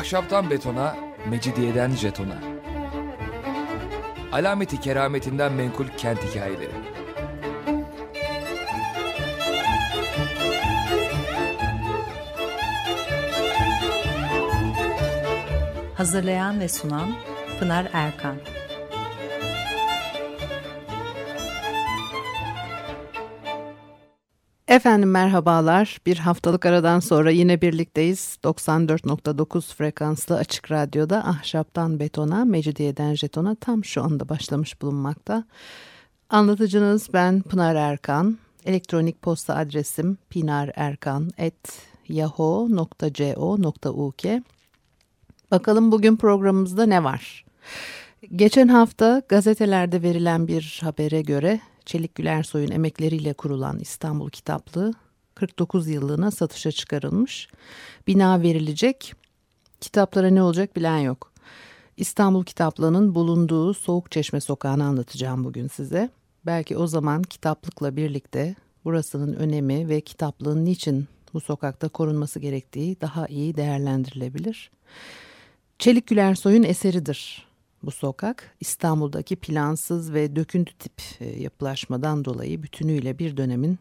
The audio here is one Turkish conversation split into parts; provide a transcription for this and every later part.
Ahşaptan betona, Mecidiyeden jetona. Alameti kerametinden menkul kent hikayeleri. Hazırlayan ve sunan Pınar Erkan. Efendim merhabalar. Bir haftalık aradan sonra yine birlikteyiz. 94.9 frekanslı Açık Radyo'da Ahşaptan Betona, Mecidiyeden Jetona tam şu anda başlamış bulunmakta. Anlatıcınız ben Pınar Erkan. Elektronik posta adresim pinarerkan@yahoo.co.uk. Bakalım bugün programımızda ne var? Geçen hafta gazetelerde verilen bir habere göre Çelik Gülersoy'un emekleriyle kurulan İstanbul Kitaplığı 49 yıllığına satışa çıkarılmış. Bina verilecek, kitaplara ne olacak bilen yok. İstanbul Kitaplığı'nın bulunduğu Soğuk Çeşme Sokağı'nı anlatacağım bugün size. Belki o zaman kitaplıkla birlikte burasının önemi ve kitaplığın niçin bu sokakta korunması gerektiği daha iyi değerlendirilebilir. Çelik Gülersoy'un eseridir bu sokak. İstanbul'daki plansız ve döküntü tip yapılaşmadan dolayı bütünüyle bir dönemin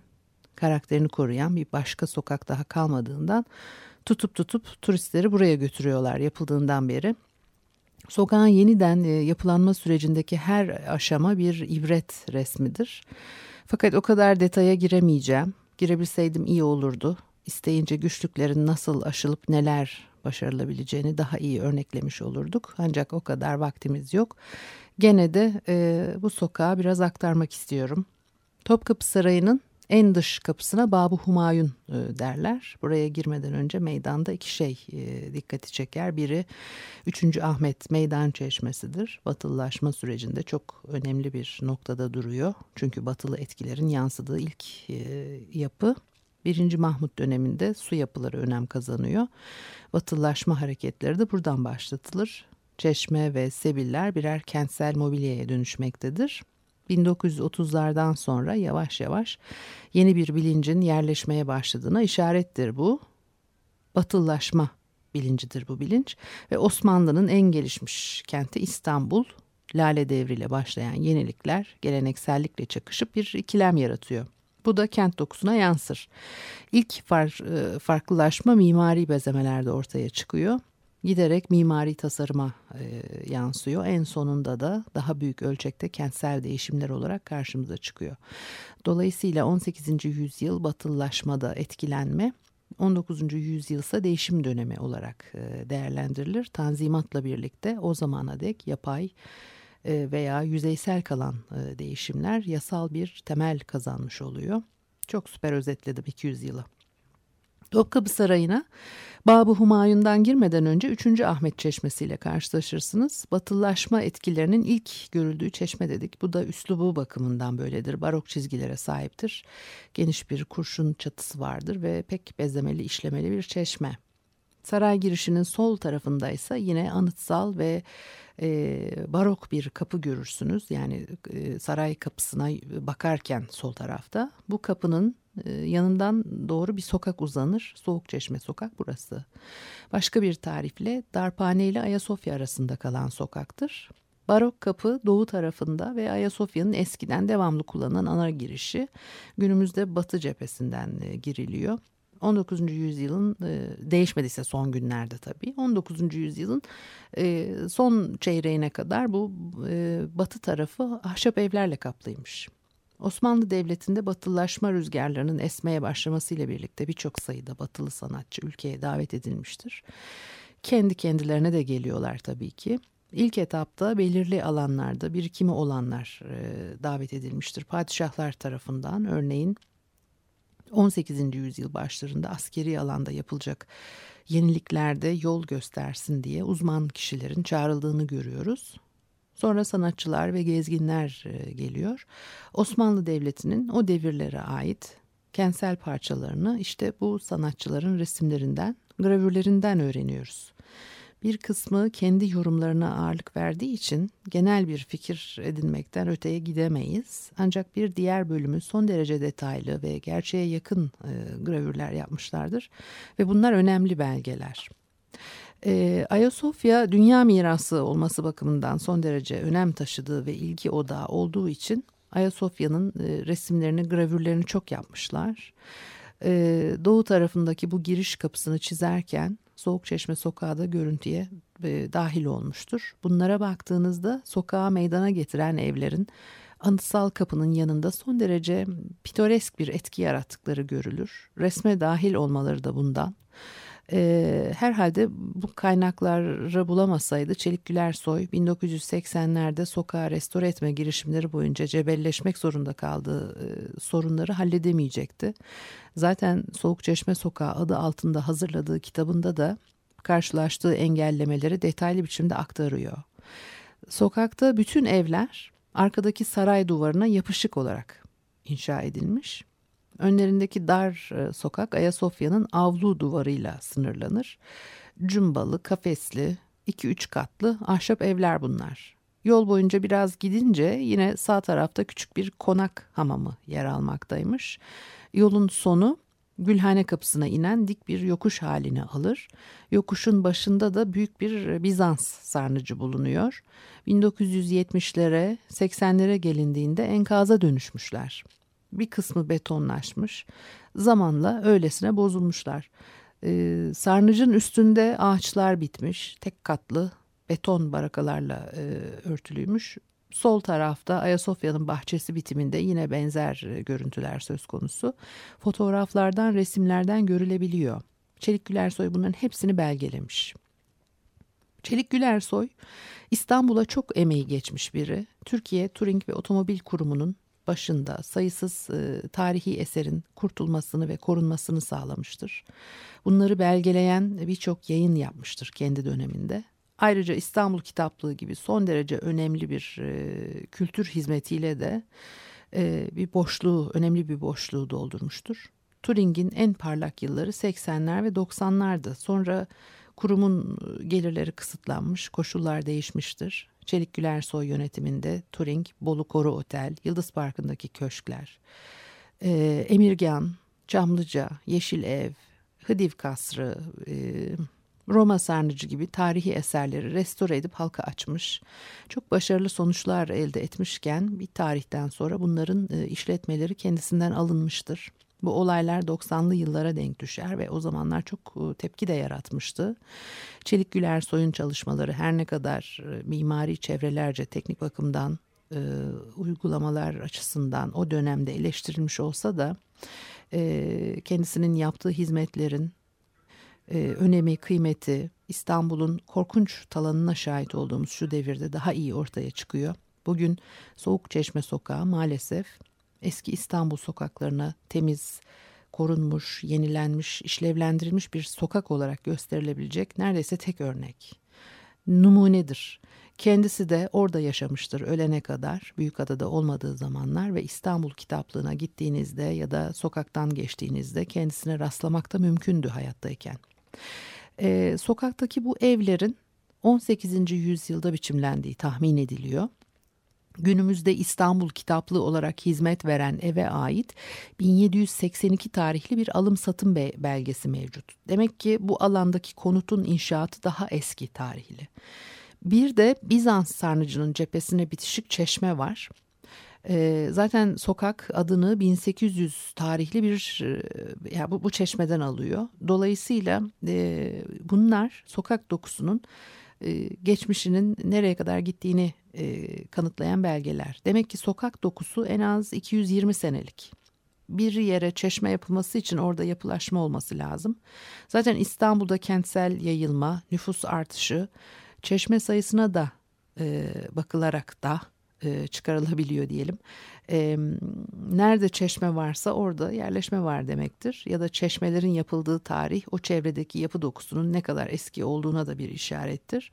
karakterini koruyan bir başka sokak daha kalmadığından tutup turistleri buraya götürüyorlar yapıldığından beri. Sokağın yeniden yapılanma sürecindeki her aşama bir ibret resmidir. Fakat o kadar detaya giremeyeceğim. Girebilseydim iyi olurdu. İsteyince güçlüklerin nasıl aşılıp neler başarılabileceğini daha iyi örneklemiş olurduk. Ancak o kadar vaktimiz yok. Gene de bu sokağa biraz aktarmak istiyorum. Topkapı Sarayı'nın en dış kapısına Bab-ı Humayun derler. Buraya girmeden önce meydanda iki şey dikkati çeker. Biri 3. Ahmet Meydan Çeşmesi'dir. Batılılaşma sürecinde çok önemli bir noktada duruyor. Çünkü batılı etkilerin yansıdığı ilk yapı. 1. Mahmut döneminde su yapıları önem kazanıyor. Batılılaşma hareketleri de buradan başlatılır. Çeşme ve sebiller birer kentsel mobilyaya dönüşmektedir. 1930'lardan sonra yavaş yavaş yeni bir bilincin yerleşmeye başladığına işarettir bu. Batılılaşma bilincidir bu bilinç ve Osmanlı'nın en gelişmiş kenti İstanbul, Lale devriyle başlayan yenilikler geleneksellikle çakışıp bir ikilem yaratıyor. Bu da kent dokusuna yansır. İlk farklılaşma mimari bezemelerde ortaya çıkıyor. Giderek mimari tasarıma yansıyor. En sonunda da daha büyük ölçekte kentsel değişimler olarak karşımıza çıkıyor. Dolayısıyla 18. yüzyıl batılılaşmada etkilenme, 19. yüzyılsa değişim dönemi olarak değerlendirilir. Tanzimatla birlikte o zamana dek yapay veya yüzeysel kalan değişimler yasal bir temel kazanmış oluyor. Çok süper özetledim 200 yılı. Topkapı Sarayı'na Bab-ı Humayun'dan girmeden önce 3. Ahmet Çeşmesi ile karşılaşırsınız. Batılılaşma etkilerinin ilk görüldüğü çeşme dedik. Bu da üslubu bakımından böyledir. Barok çizgilere sahiptir. Geniş bir kurşun çatısı vardır ve pek bezemeli, işlemeli bir çeşme. Saray girişinin sol tarafında ise yine anıtsal ve barok bir kapı görürsünüz. Yani saray kapısına bakarken sol tarafta bu kapının yanından doğru bir sokak uzanır. Soğuk Çeşme Sokak burası. Başka bir tarifle Darphane ile Ayasofya arasında kalan sokaktır. Barok kapı doğu tarafında ve Ayasofya'nın eskiden devamlı kullanılan ana girişi günümüzde batı cephesinden giriliyor. 19. yüzyılın değişmediyse son günlerde tabii 19. yüzyılın son çeyreğine kadar bu batı tarafı ahşap evlerle kaplıymış. Osmanlı Devleti'nde batılılaşma rüzgarlarının esmeye başlamasıyla birlikte birçok sayıda batılı sanatçı ülkeye davet edilmiştir. Kendi kendilerine de geliyorlar tabii ki. İlk etapta belirli alanlarda birikimi olanlar davet edilmiştir. Padişahlar tarafından örneğin 18. yüzyıl başlarında askeri alanda yapılacak yeniliklerde yol göstersin diye uzman kişilerin çağrıldığını görüyoruz. Sonra sanatçılar ve gezginler geliyor. Osmanlı Devleti'nin o devirlere ait kentsel parçalarını işte bu sanatçıların resimlerinden, gravürlerinden öğreniyoruz. Bir kısmı kendi yorumlarına ağırlık verdiği için genel bir fikir edinmekten öteye gidemeyiz. Ancak bir diğer bölümü son derece detaylı ve gerçeğe yakın gravürler yapmışlardır ve bunlar önemli belgeler. Ayasofya dünya mirası olması bakımından son derece önem taşıdığı ve ilgi odağı olduğu için Ayasofya'nın resimlerini, gravürlerini çok yapmışlar. Doğu tarafındaki bu giriş kapısını çizerken Soğuk Çeşme Sokağı da görüntüye dahil olmuştur. Bunlara baktığınızda sokağa meydana getiren evlerin anıtsal kapının yanında son derece pitoresk bir etki yarattıkları görülür. Resme dahil olmaları da bundan. Herhalde bu kaynakları bulamasaydı Çelik Gülersoy 1980'lerde sokağa restore etme girişimleri boyunca cebelleşmek zorunda kaldığı sorunları halledemeyecekti. Zaten Soğuk Çeşme Sokağı adı altında hazırladığı kitabında da karşılaştığı engellemeleri detaylı biçimde aktarıyor. Sokakta bütün evler arkadaki saray duvarına yapışık olarak inşa edilmiş. Önlerindeki dar sokak Ayasofya'nın avlu duvarıyla sınırlanır. Cumbalı, kafesli, 2-3 katlı ahşap evler bunlar. Yol boyunca biraz gidince yine sağ tarafta küçük bir konak hamamı yer almaktaymış. Yolun sonu Gülhane kapısına inen dik bir yokuş halini alır. Yokuşun başında da büyük bir Bizans sarnıcı bulunuyor. 1970'lere, 80'lere gelindiğinde enkaza dönüşmüşler. Bir kısmı betonlaşmış, zamanla öylesine bozulmuşlar. Sarnıcın üstünde ağaçlar bitmiş, tek katlı beton barakalarla örtülüymüş. Sol tarafta Ayasofya'nın bahçesi bitiminde yine benzer görüntüler söz konusu. Fotoğraflardan, resimlerden görülebiliyor. Çelik Gülersoy bunların hepsini belgelemiş. Çelik Gülersoy, İstanbul'a çok emeği geçmiş biri. Türkiye Turing ve Otomobil Kurumu'nun başında sayısız tarihi eserin kurtulmasını ve korunmasını sağlamıştır. Bunları belgeleyen birçok yayın yapmıştır kendi döneminde. Ayrıca İstanbul Kitaplığı gibi son derece önemli bir kültür hizmetiyle de önemli bir boşluğu doldurmuştur. Turing'in en parlak yılları 80'ler ve 90'lardı. Sonra kurumun gelirleri kısıtlanmış, koşullar değişmiştir. Çelik Gülersoy yönetiminde Turing, Bolu Koru Otel, Yıldız Parkı'ndaki köşkler, Emirgan, Çamlıca, Yeşil Ev, Hıdiv Kasrı, Roma Sarnıcı gibi tarihi eserleri restore edip halka açmış, çok başarılı sonuçlar elde etmişken bir tarihten sonra bunların işletmeleri kendisinden alınmıştır. Bu olaylar 90'lı yıllara denk düşer ve o zamanlar çok tepki de yaratmıştı. Çelik Gülersoy'un çalışmaları her ne kadar mimari çevrelerce teknik bakımdan, uygulamalar açısından o dönemde eleştirilmiş olsa da kendisinin yaptığı hizmetlerin önemi, kıymeti İstanbul'un korkunç talanına şahit olduğumuz şu devirde daha iyi ortaya çıkıyor. Bugün Soğuk Çeşme Sokağı maalesef eski İstanbul sokaklarına temiz, korunmuş, yenilenmiş, işlevlendirilmiş bir sokak olarak gösterilebilecek neredeyse tek örnek. Numunedir. Kendisi de orada yaşamıştır ölene kadar, Büyükada'da olmadığı zamanlar ve İstanbul Kitaplığı'na gittiğinizde ya da sokaktan geçtiğinizde kendisine rastlamak da mümkündü hayattayken. Sokaktaki bu evlerin 18. yüzyılda biçimlendiği tahmin ediliyor. Günümüzde İstanbul Kitaplığı olarak hizmet veren eve ait 1782 tarihli bir alım-satım belgesi mevcut. Demek ki bu alandaki konutun inşaatı daha eski tarihli. Bir de Bizans Sarnıcı'nın cephesine bitişik çeşme var. Zaten sokak adını 1800 tarihli bir bu çeşmeden alıyor. Dolayısıyla bunlar sokak dokusunun geçmişinin nereye kadar gittiğini kanıtlayan belgeler. Demek ki sokak dokusu en az 220 senelik. Bir yere çeşme yapılması için orada yapılaşma olması lazım. Zaten İstanbul'da kentsel yayılma, nüfus artışı, çeşme sayısına da bakılarak da çıkarılabiliyor diyelim. Nerede çeşme varsa orada yerleşme var demektir. Ya da çeşmelerin yapıldığı tarih o çevredeki yapı dokusunun ne kadar eski olduğuna da bir işarettir.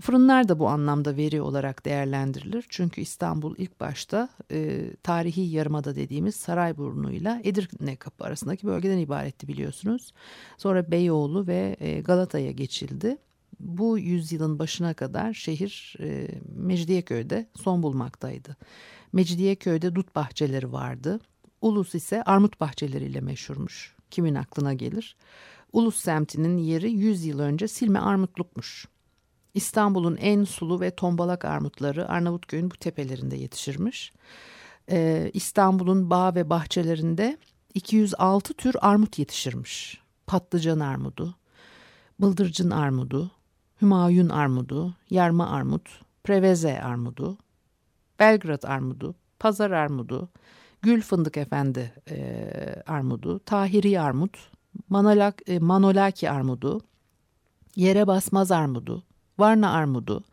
Fırınlar da bu anlamda veri olarak değerlendirilir. Çünkü İstanbul ilk başta tarihi yarımada dediğimiz Sarayburnu ile Edirnekapı arasındaki bölgeden ibaretti biliyorsunuz. Sonra Beyoğlu ve Galata'ya geçildi. Bu yüzyılın başına kadar şehir Mecidiyeköy'de son bulmaktaydı. Mecidiyeköy'de dut bahçeleri vardı. Ulus ise armut bahçeleriyle meşhurmuş. Kimin aklına gelir? Ulus semtinin yeri 100 yıl önce silme armutlukmuş. İstanbul'un en sulu ve tombalak armutları Arnavutköy'ün bu tepelerinde yetişirmiş. İstanbul'un bağ ve bahçelerinde 206 tür armut yetişirmiş. Patlıcan armudu, bıldırcın armudu, Hümayun armudu, yarma armut, preveze armudu, Belgrad armudu, pazar armudu, gül fındık efendi armudu, tahiri armut, manolaki armudu, yere basmaz armudu, varna armudu,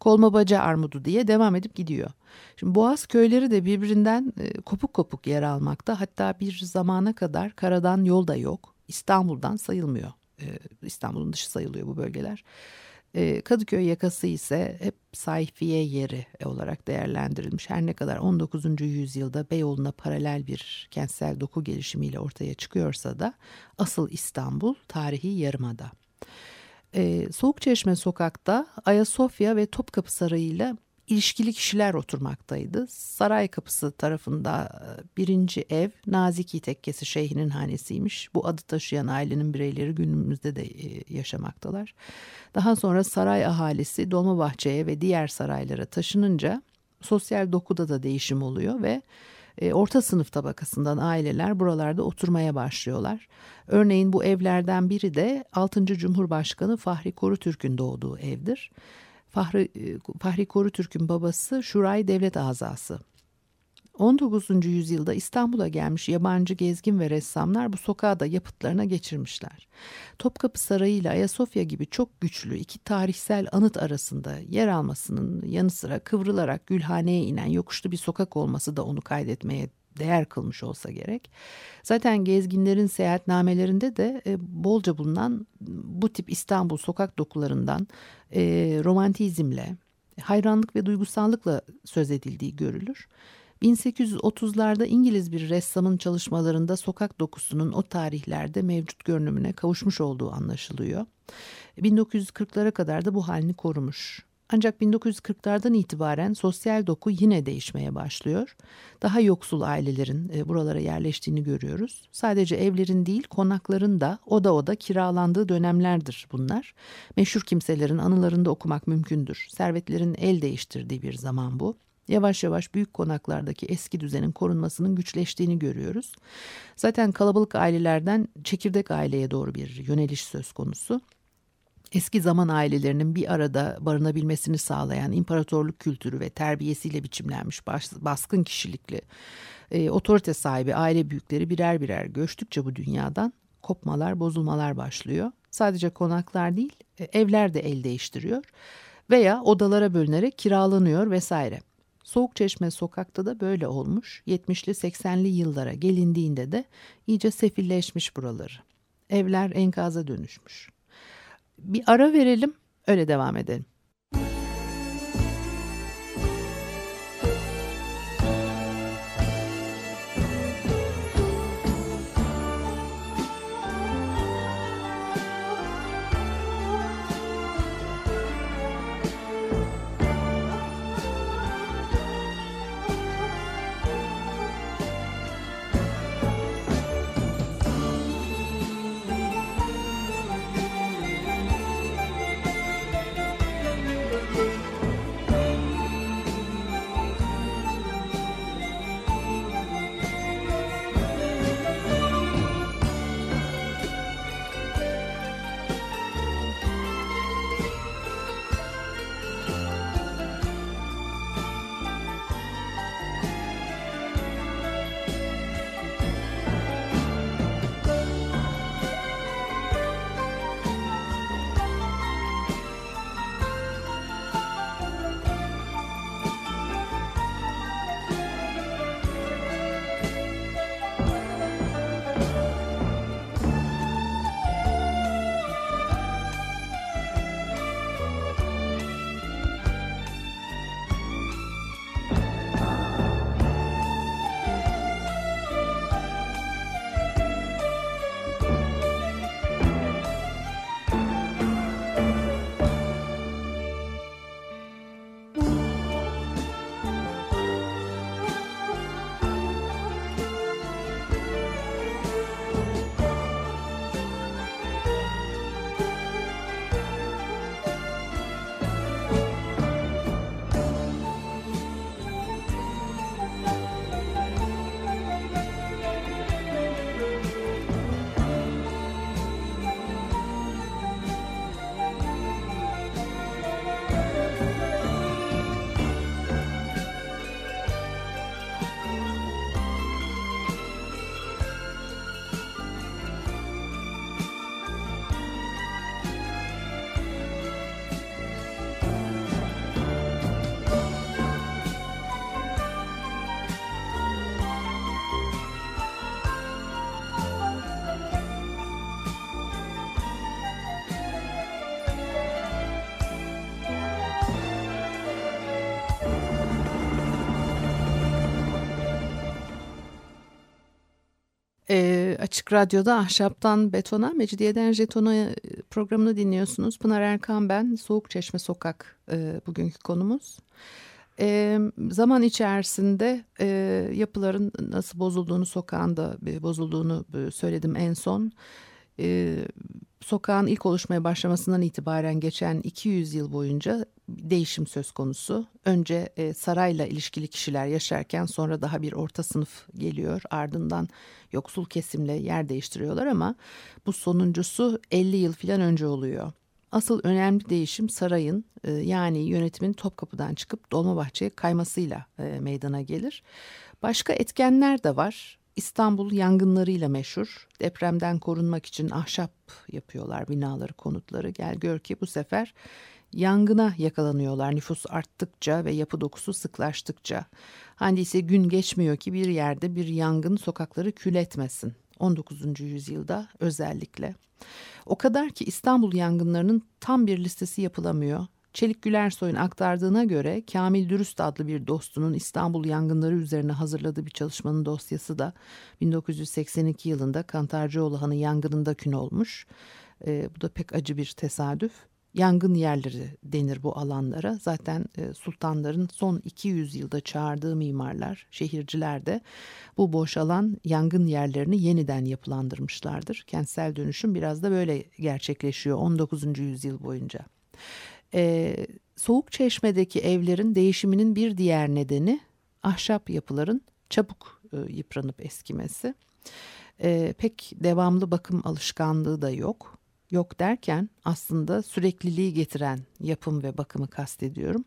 kolmabaca armudu diye devam edip gidiyor. Şimdi Boğaz köyleri de birbirinden kopuk kopuk yer almakta. Hatta bir zamana kadar karadan yol da yok. İstanbul'dan sayılmıyor. İstanbul'un dışı sayılıyor bu bölgeler. Kadıköy yakası ise hep sayfiye yeri olarak değerlendirilmiş. Her ne kadar 19. yüzyılda Beyoğlu'na paralel bir kentsel doku gelişimiyle ortaya çıkıyorsa da asıl İstanbul tarihi yarımada. Soğuk Çeşme Sokak'ta Ayasofya ve Topkapı Sarayı ile ilişkili kişiler oturmaktaydı. Saray kapısı tarafında 1. ev Naziki Tekkesi Şeyhinin hanesiymiş. Bu adı taşıyan ailenin bireyleri günümüzde de yaşamaktalar. Daha sonra saray ahalisi Dolmabahçe'ye ve diğer saraylara taşınınca sosyal dokuda da değişim oluyor ve orta sınıf tabakasından aileler buralarda oturmaya başlıyorlar. Örneğin bu evlerden biri de 6. Cumhurbaşkanı Fahri Korutürk'ün doğduğu evdir. Fahri Korutürk'ün babası Şura-yı Devlet azası. 19. yüzyılda İstanbul'a gelmiş yabancı gezgin ve ressamlar bu sokağı da yapıtlarına geçirmişler. Topkapı Sarayı ile Ayasofya gibi çok güçlü iki tarihsel anıt arasında yer almasının yanı sıra kıvrılarak Gülhane'ye inen yokuşlu bir sokak olması da onu kaydetmeye değer kılmış olsa gerek. Zaten gezginlerin seyahatnamelerinde de bolca bulunan bu tip İstanbul sokak dokularından romantizmle, hayranlık ve duygusallıkla söz edildiği görülür. 1830'larda İngiliz bir ressamın çalışmalarında sokak dokusunun o tarihlerde mevcut görünümüne kavuşmuş olduğu anlaşılıyor. 1940'lara kadar da bu halini korumuş. Ancak 1940'lardan itibaren sosyal doku yine değişmeye başlıyor. Daha yoksul ailelerin buralara yerleştiğini görüyoruz. Sadece evlerin değil konakların da oda kiralandığı dönemlerdir bunlar. Meşhur kimselerin anılarında okumak mümkündür. Servetlerin el değiştirdiği bir zaman bu. Yavaş yavaş büyük konaklardaki eski düzenin korunmasının güçleştiğini görüyoruz. Zaten kalabalık ailelerden çekirdek aileye doğru bir yöneliş söz konusu. Eski zaman ailelerinin bir arada barınabilmesini sağlayan imparatorluk kültürü ve terbiyesiyle biçimlenmiş baskın kişilikli otorite sahibi aile büyükleri birer birer göçtükçe bu dünyadan kopmalar, bozulmalar başlıyor. Sadece konaklar değil, evler de el değiştiriyor veya odalara bölünerek kiralanıyor vesaire. Soğuk Çeşme Sokak'ta da böyle olmuş. 70'li 80'li yıllara gelindiğinde de iyice sefilleşmiş buraları. Evler enkaza dönüşmüş. Bir ara verelim, öyle devam edelim. Açık Radyo'da Ahşaptan Betona, Mecidiyeden Jetona programını dinliyorsunuz. Pınar Erkan ben, Soğuk Çeşme Sokak bugünkü konumuz. Zaman içerisinde yapıların nasıl bozulduğunu, sokağın da bozulduğunu söyledim en son. Sokağın ilk oluşmaya başlamasından itibaren geçen 200 yıl boyunca değişim söz konusu. Önce sarayla ilişkili kişiler yaşarken sonra daha bir orta sınıf geliyor. Ardından yoksul kesimle yer değiştiriyorlar ama bu sonuncusu 50 yıl falan önce oluyor. Asıl önemli değişim sarayın yani yönetimin Topkapı'dan çıkıp Dolmabahçe'ye kaymasıyla meydana gelir. Başka etkenler de var. İstanbul yangınlarıyla meşhur. Depremden korunmak için ahşap yapıyorlar binaları, konutları. Gel gör ki bu sefer yangına yakalanıyorlar nüfus arttıkça ve yapı dokusu sıklaştıkça. Hani ise gün geçmiyor ki bir yerde bir yangın sokakları kül etmesin. 19. yüzyılda özellikle. O kadar ki İstanbul yangınlarının tam bir listesi yapılamıyor. Çelik Gülersoy'un aktardığına göre Kamil Dürüst adlı bir dostunun İstanbul yangınları üzerine hazırladığı bir çalışmanın dosyası da 1982 yılında Kantarcıoğlu Hanı yangınında kün olmuş. Bu da pek acı bir tesadüf. Yangın yerleri denir bu alanlara. Zaten sultanların son 200 yılda çağırdığı mimarlar, şehirciler de bu boş alan yangın yerlerini yeniden yapılandırmışlardır. Kentsel dönüşüm biraz da böyle gerçekleşiyor 19. yüzyıl boyunca. Soğuk Çeşme'deki evlerin değişiminin bir diğer nedeni ahşap yapıların çabuk yıpranıp eskimesi. Pek devamlı bakım alışkanlığı da yok. Yok derken aslında sürekliliği getiren yapım ve bakımı kastediyorum.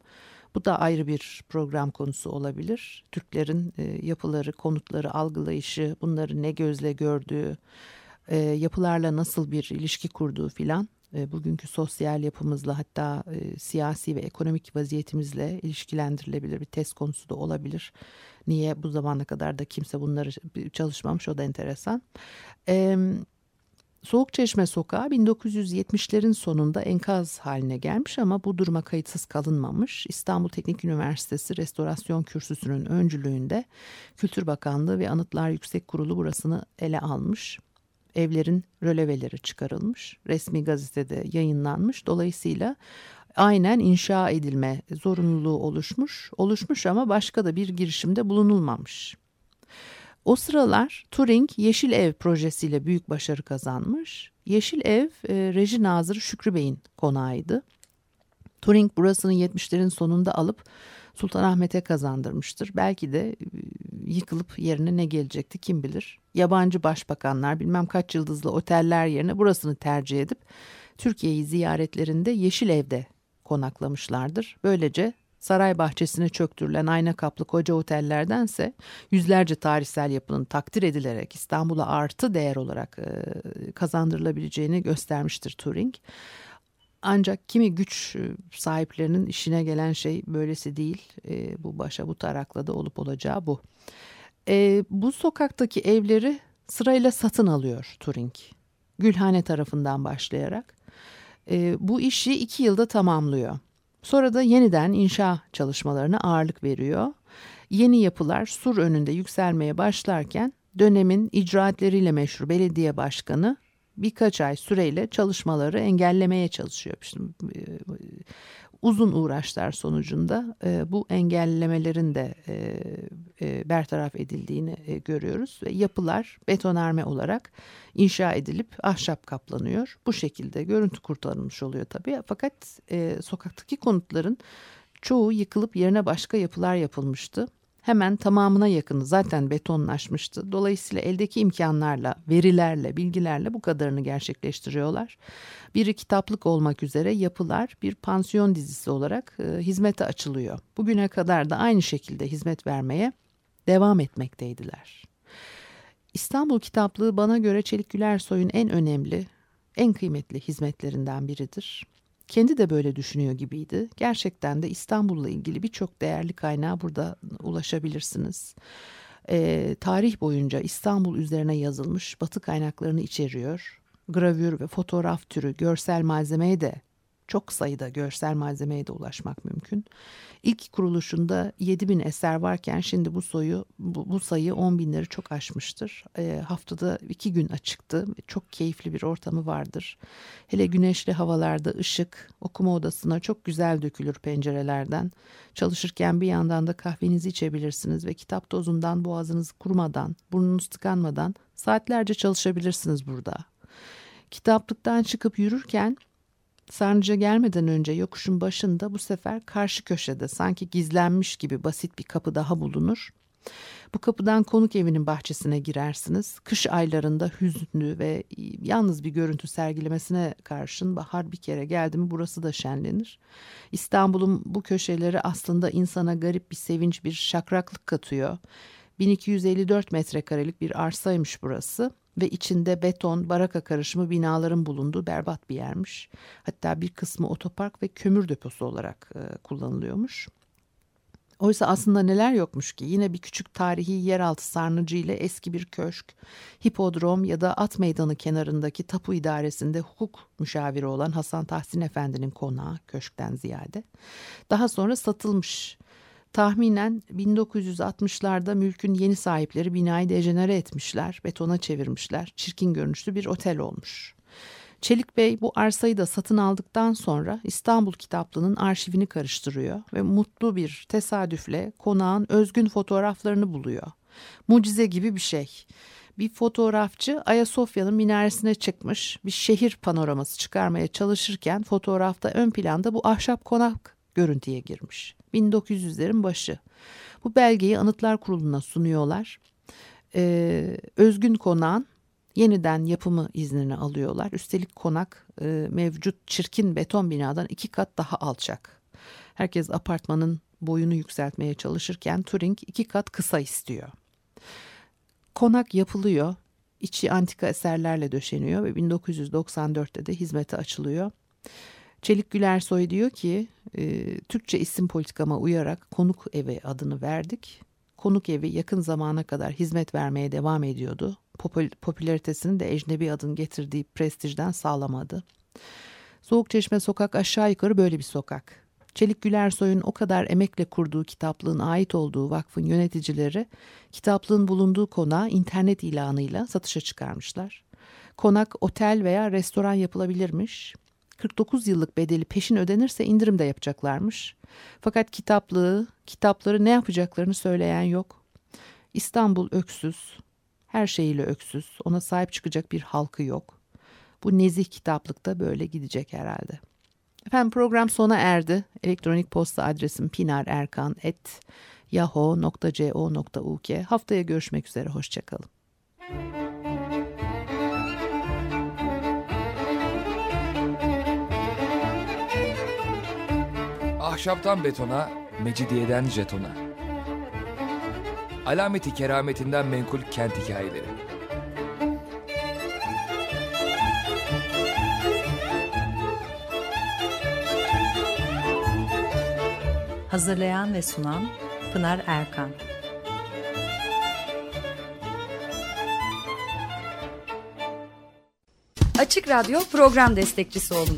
Bu da ayrı bir program konusu olabilir. Türklerin yapıları, konutları, algılayışı, bunları ne gözle gördüğü, yapılarla nasıl bir ilişki kurduğu filan. Bugünkü sosyal yapımızla hatta siyasi ve ekonomik vaziyetimizle ilişkilendirilebilir bir test konusu da olabilir. Niye bu zamana kadar da kimse bunları çalışmamış, o da enteresan. Soğuk Çeşme Sokağı 1970'lerin sonunda enkaz haline gelmiş ama bu duruma kayıtsız kalınmamış. İstanbul Teknik Üniversitesi Restorasyon Kürsüsü'nün öncülüğünde Kültür Bakanlığı ve Anıtlar Yüksek Kurulu burasını ele almış. Evlerin röleveleri çıkarılmış, resmi gazetede yayınlanmış. Dolayısıyla aynen inşa edilme zorunluluğu oluşmuş ama başka da bir girişimde bulunulmamış. O sıralar Turing Yeşil Ev projesiyle büyük başarı kazanmış. Yeşil Ev reji nazırı Şükrü Bey'in konağıydı. Turing burasını 70'lerin sonunda alıp Sultanahmet'e kazandırmıştır. Belki de yıkılıp yerine ne gelecekti kim bilir. Yabancı başbakanlar bilmem kaç yıldızlı oteller yerine burasını tercih edip Türkiye'yi ziyaretlerinde Yeşil Ev'de konaklamışlardır. Böylece saray bahçesine çöktürülen ayna kaplı koca otellerdense yüzlerce tarihsel yapının takdir edilerek İstanbul'a artı değer olarak kazandırılabileceğini göstermiştir Turing. Ancak kimi güç sahiplerinin işine gelen şey böylesi değil. Bu başa bu tarakla da olup olacağı bu. Bu sokaktaki evleri sırayla satın alıyor Turing. Gülhane tarafından başlayarak. Bu işi 2 yılda tamamlıyor. Sonra da yeniden inşa çalışmalarına ağırlık veriyor. Yeni yapılar sur önünde yükselmeye başlarken dönemin icraatleriyle meşhur belediye başkanı birkaç ay süreyle çalışmaları engellemeye çalışıyor. Şimdi, uzun uğraşlar sonucunda bu engellemelerin de bertaraf edildiğini görüyoruz. Ve yapılar betonarme olarak inşa edilip ahşap kaplanıyor. Bu şekilde görüntü kurtarılmış oluyor tabii. Fakat sokaktaki konutların çoğu yıkılıp yerine başka yapılar yapılmıştı. Hemen tamamına yakını zaten betonlaşmıştı. Dolayısıyla eldeki imkanlarla, verilerle, bilgilerle bu kadarını gerçekleştiriyorlar. Biri kitaplık olmak üzere yapılar bir pansiyon dizisi olarak hizmete açılıyor. Bugüne kadar da aynı şekilde hizmet vermeye devam etmekteydiler. İstanbul Kitaplığı bana göre Çelik Gülersoy'un en önemli, en kıymetli hizmetlerinden biridir. Kendi de böyle düşünüyor gibiydi. Gerçekten de İstanbul'la ilgili birçok değerli kaynağa burada ulaşabilirsiniz. Tarih boyunca İstanbul üzerine yazılmış batı kaynaklarını içeriyor. Gravür ve fotoğraf türü görsel malzemeye de çok sayıda görsel malzemeye de ulaşmak mümkün. İlk kuruluşunda 7.000 eser varken şimdi bu sayı 10.000'leri çok aşmıştır. Haftada 2 gün açıktı. Çok keyifli bir ortamı vardır. Hele güneşli havalarda ışık okuma odasına çok güzel dökülür pencerelerden. Çalışırken bir yandan da kahvenizi içebilirsiniz ve kitap tozundan boğazınız kurumadan, burnunuz tıkanmadan saatlerce çalışabilirsiniz burada. Kitaplıktan çıkıp yürürken Sarnıca gelmeden önce yokuşun başında bu sefer karşı köşede sanki gizlenmiş gibi basit bir kapı daha bulunur. Bu kapıdan konuk evinin bahçesine girersiniz. Kış aylarında hüzünlü ve yalnız bir görüntü sergilemesine karşın bahar bir kere geldi mi burası da şenlenir. İstanbul'un bu köşeleri aslında insana garip bir sevinç, bir şakraklık katıyor. 1254 metrekarelik bir arsaymış burası. Ve içinde beton, baraka karışımı binaların bulunduğu berbat bir yermiş. Hatta bir kısmı otopark ve kömür deposu olarak kullanılıyormuş. Oysa aslında neler yokmuş ki? Yine bir küçük tarihi yeraltı sarnıcı ile eski bir köşk, hipodrom ya da at meydanı kenarındaki tapu idaresinde hukuk müşaviri olan Hasan Tahsin Efendi'nin konağı köşkten ziyade. Daha sonra satılmış. Tahminen 1960'larda mülkün yeni sahipleri binayı dejenere etmişler, betona çevirmişler, çirkin görünüşlü bir otel olmuş. Çelik Bey bu arsayı da satın aldıktan sonra İstanbul Kitaplığı'nın arşivini karıştırıyor ve mutlu bir tesadüfle konağın özgün fotoğraflarını buluyor. Mucize gibi bir şey. Bir fotoğrafçı Ayasofya'nın minaresine çıkmış, bir şehir panoraması çıkarmaya çalışırken fotoğrafta ön planda bu ahşap konak görüntüye girmiş. 1900'lerin başı. Bu belgeyi Anıtlar Kurulu'na sunuyorlar. Özgün konağın yeniden yapımı iznini alıyorlar. Üstelik konak mevcut çirkin beton binadan 2 kat daha alçak. Herkes apartmanın boyunu yükseltmeye çalışırken Turing 2 kat kısa istiyor. Konak yapılıyor. İçi antika eserlerle döşeniyor ve 1994'te de hizmete açılıyor. Çelik Gülersoy diyor ki Türkçe isim politikama uyarak Konuk Evi adını verdik. Konuk Evi yakın zamana kadar hizmet vermeye devam ediyordu. Popülaritesini de ecnebi adın getirdiği prestijden sağlamadı. Soğuk Çeşme Sokak aşağı yukarı böyle bir sokak. Çelik Gülersoy'un o kadar emekle kurduğu kitaplığın ait olduğu vakfın yöneticileri kitaplığın bulunduğu konağı internet ilanıyla satışa çıkarmışlar. Konak otel veya restoran yapılabilirmiş. 49 yıllık bedeli peşin ödenirse indirim de yapacaklarmış. Fakat kitapları ne yapacaklarını söyleyen yok. İstanbul öksüz, her şeyiyle öksüz, ona sahip çıkacak bir halkı yok. Bu nezih kitaplıkta böyle gidecek herhalde. Efendim program sona erdi. Elektronik posta adresim pinarerkan@yahoo.co.uk. Haftaya görüşmek üzere, hoşçakalın. Ahşaptan betona, Mecidiyeden jetona. Alameti kerametinden menkul kent hikayeleri. Hazırlayan ve sunan Pınar Erkan. Açık Radyo program destekçisi olun.